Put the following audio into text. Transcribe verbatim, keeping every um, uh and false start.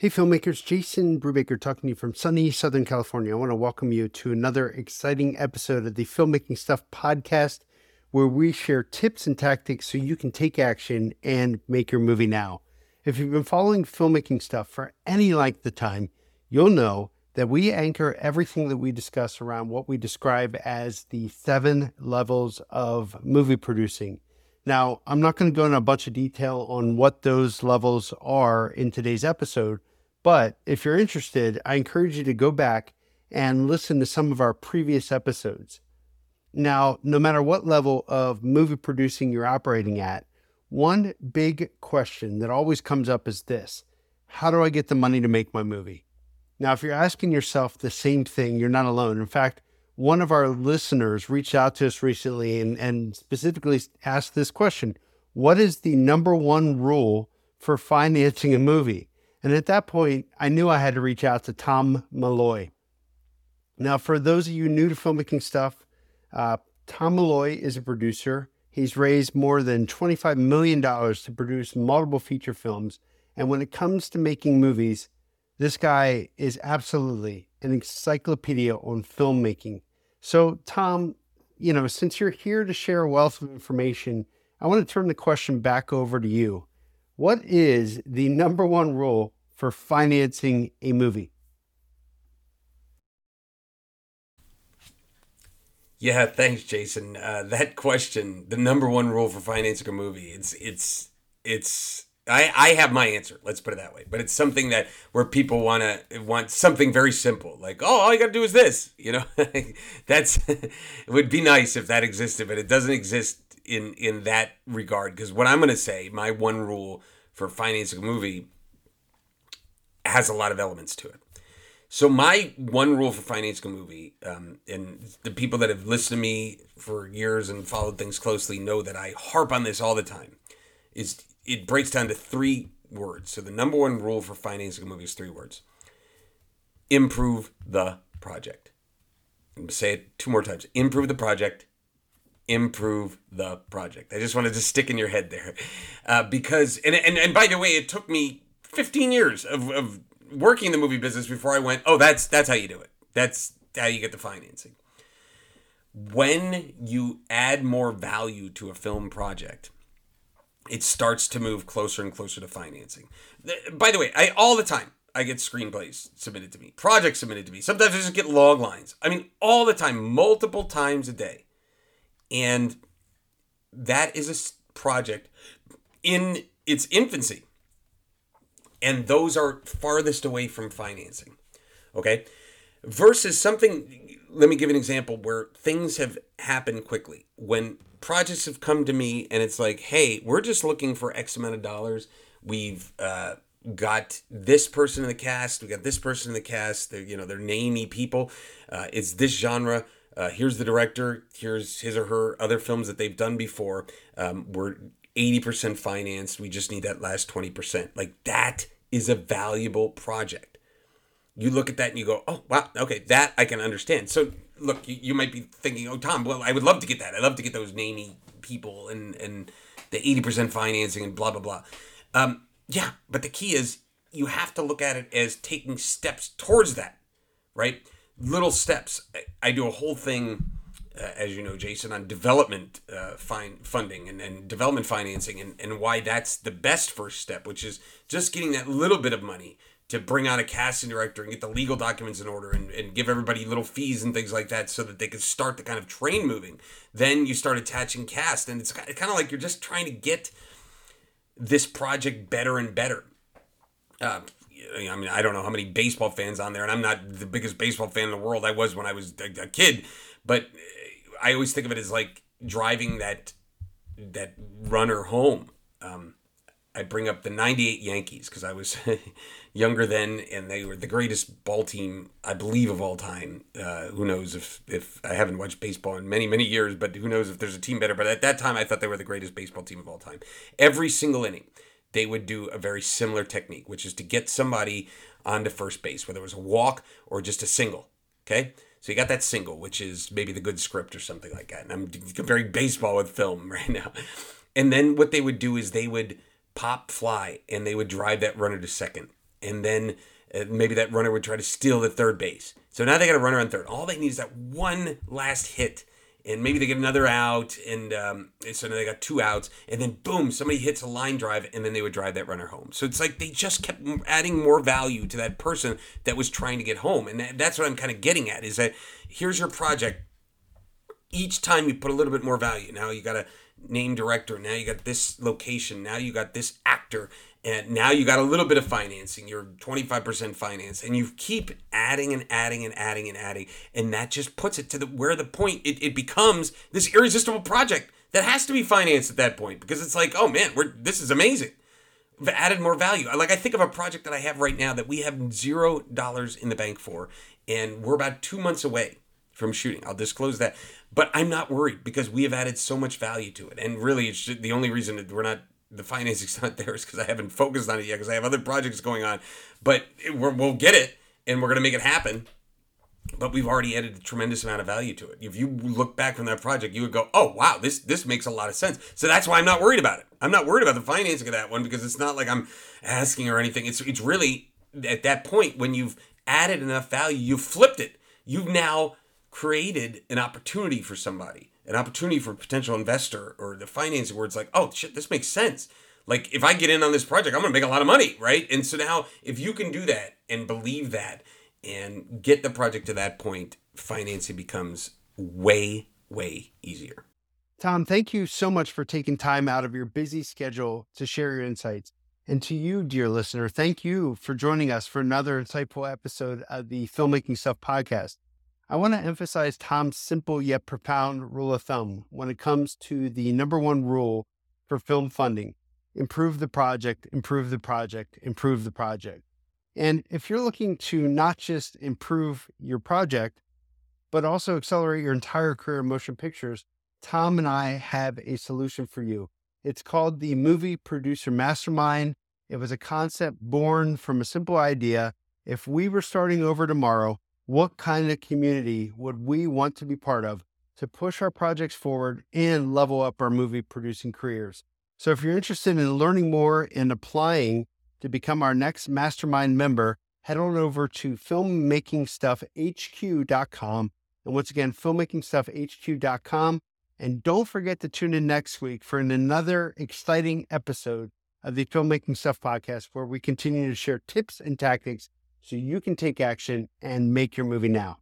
Hey filmmakers, Jason Brubaker talking to you from sunny Southern California. I want to welcome you to another exciting episode of the Filmmaking Stuff Podcast, where we share tips and tactics so you can take action and make your movie now. If you've been following Filmmaking Stuff for any length of time, you'll know that we anchor everything that we discuss around what we describe as the seven levels of movie producing. Now, I'm not going to go into a bunch of detail on what those levels are in today's episode, but if you're interested, I encourage you to go back and listen to some of our previous episodes. Now, no matter what level of movie producing you're operating at, one big question that always comes up is this: how do I get the money to make my movie? Now, if you're asking yourself the same thing, you're not alone. In fact, one of our listeners reached out to us recently and, and specifically asked this question: what is the number one rule for financing a movie? And at that point, I knew I had to reach out to Tom Malloy. Now, for those of you new to Filmmaking Stuff, uh, Tom Malloy is a producer. He's raised more than twenty-five million dollars to produce multiple feature films. And when it comes to making movies, this guy is absolutely an encyclopedia on filmmaking. So, Tom, you know, since you're here to share a wealth of information, I want to turn the question back over to you. What is the number one rule for financing a movie? Yeah, thanks, Jason. Uh, that question, the number one rule for financing a movie, it's, it's, it's, I, I have my answer, let's put it that way. But it's something that where people want to want something very simple, like, oh, all you got to do is this, you know, that's, it would be nice if that existed, but it doesn't exist in, in that regard. Because what I'm going to say, my one rule for financing a movie has a lot of elements to it. So my one rule for financing a movie, um, and the people that have listened to me for years and followed things closely know that I harp on this all the time, is it breaks down to three words. So the number one rule for financing a movie is three words: improve the project. I'm going to say it two more times. Improve the project, improve the project. I just wanted to stick in your head there. Uh, because, and, and and by the way, it took me fifteen years of, of working in the movie business before I went, oh, that's that's how you do it. That's how you get the financing. When you add more value to a film project, it starts to move closer and closer to financing. By the way, I all the time, I get screenplays submitted to me, projects submitted to me. Sometimes I just get log lines. I mean, all the time, multiple times a day. And that is a project in its infancy. And those are farthest away from financing, okay? Versus something, let me give an example where things have happened quickly. When projects have come to me and it's like, hey, we're just looking for X amount of dollars. We've uh, got this person in the cast. We got this person in the cast. They're, you know, they're namey people. Uh, it's this genre. Uh, here's the director. Here's his or her other films that they've done before. Um, we're eighty percent financed. We just need that last twenty percent. Like, that is a valuable project. You look at that and you go, oh, wow. Okay. That I can understand. So look, you, you might be thinking, oh, Tom, well, I would love to get that. I'd love to get those namey people and, and the eighty percent financing and blah, blah, blah. Um, yeah, but the key is you have to look at it as taking steps towards that, right? Little steps. I, I do a whole thing, uh, as you know, Jason, on development uh, fin- funding and, and development financing and, and why that's the best first step, which is just getting that little bit of money to bring on a casting director and get the legal documents in order and, and give everybody little fees and things like that so that they can start the kind of train moving. Then you start attaching cast, and it's kind of like you're just trying to get this project better and better. Uh, I mean, I don't know how many baseball fans on there, and I'm not the biggest baseball fan in the world. I was when I was a kid, but I always think of it as like driving that that runner home. Um I bring up the ninety-eight Yankees because I was younger then, and they were the greatest ball team, I believe, of all time. Uh, who knows if, if I haven't watched baseball in many, many years, but who knows if there's a team better. But at that time, I thought they were the greatest baseball team of all time. Every single inning, they would do a very similar technique, which is to get somebody onto first base, whether it was a walk or just a single, okay? So you got that single, which is maybe the good script or something like that. And I'm comparing baseball with film right now. And then what they would do is they would pop fly, and they would drive that runner to second. and then uh, maybe that runner would try to steal the third base. So now they got a runner on third. All they need is that one last hit, and maybe they get another out, and um, so now they got two outs, and then boom, somebody hits a line drive, and then they would drive that runner home. So it's like they just kept adding more value to that person that was trying to get home, and that, that's what I'm kind of getting at, is that here's your project. Each time you put a little bit more value. Now you got a name director, now you got this location, now you got this actor, and now you got a little bit of financing, you're twenty-five percent finance, and you keep adding and adding and adding and adding, and that just puts it to the where the point, it, it becomes this irresistible project that has to be financed at that point, because it's like, oh man, we're this is amazing. I've added more value. Like I think of a project that I have right now that we have zero dollars in the bank for, and we're about two months away from shooting. I'll disclose that. But I'm not worried because we have added so much value to it. And really, it's just, the only reason that we're not, the financing's not there is because I haven't focused on it yet because I have other projects going on. But it, we're, we'll get it and we're going to make it happen. But we've already added a tremendous amount of value to it. If you look back from that project, you would go, oh, wow, this this makes a lot of sense. So that's why I'm not worried about it. I'm not worried about the financing of that one because it's not like I'm asking or anything. It's, it's really at that point when you've added enough value, you've flipped it. You've now created an opportunity for somebody, an opportunity for a potential investor or the financing where it's like, oh shit, this makes sense. Like if I get in on this project, I'm going to make a lot of money, right? And so now if you can do that and believe that and get the project to that point, financing becomes way, way easier. Tom, thank you so much for taking time out of your busy schedule to share your insights. And to you, dear listener, thank you for joining us for another insightful episode of the Filmmaking Stuff Podcast. I want to emphasize Tom's simple yet profound rule of thumb when it comes to the number one rule for film funding: improve the project, improve the project, improve the project. And if you're looking to not just improve your project, but also accelerate your entire career in motion pictures, Tom and I have a solution for you. It's called the Movie Producer Mastermind. It was a concept born from a simple idea. If we were starting over tomorrow, what kind of community would we want to be part of to push our projects forward and level up our movie producing careers? So if you're interested in learning more and applying to become our next mastermind member, head on over to filmmaking stuff h q dot com. And once again, filmmaking stuff h q dot com. And don't forget to tune in next week for another exciting episode of the Filmmaking Stuff Podcast, where we continue to share tips and tactics so you can take action and make your movie now.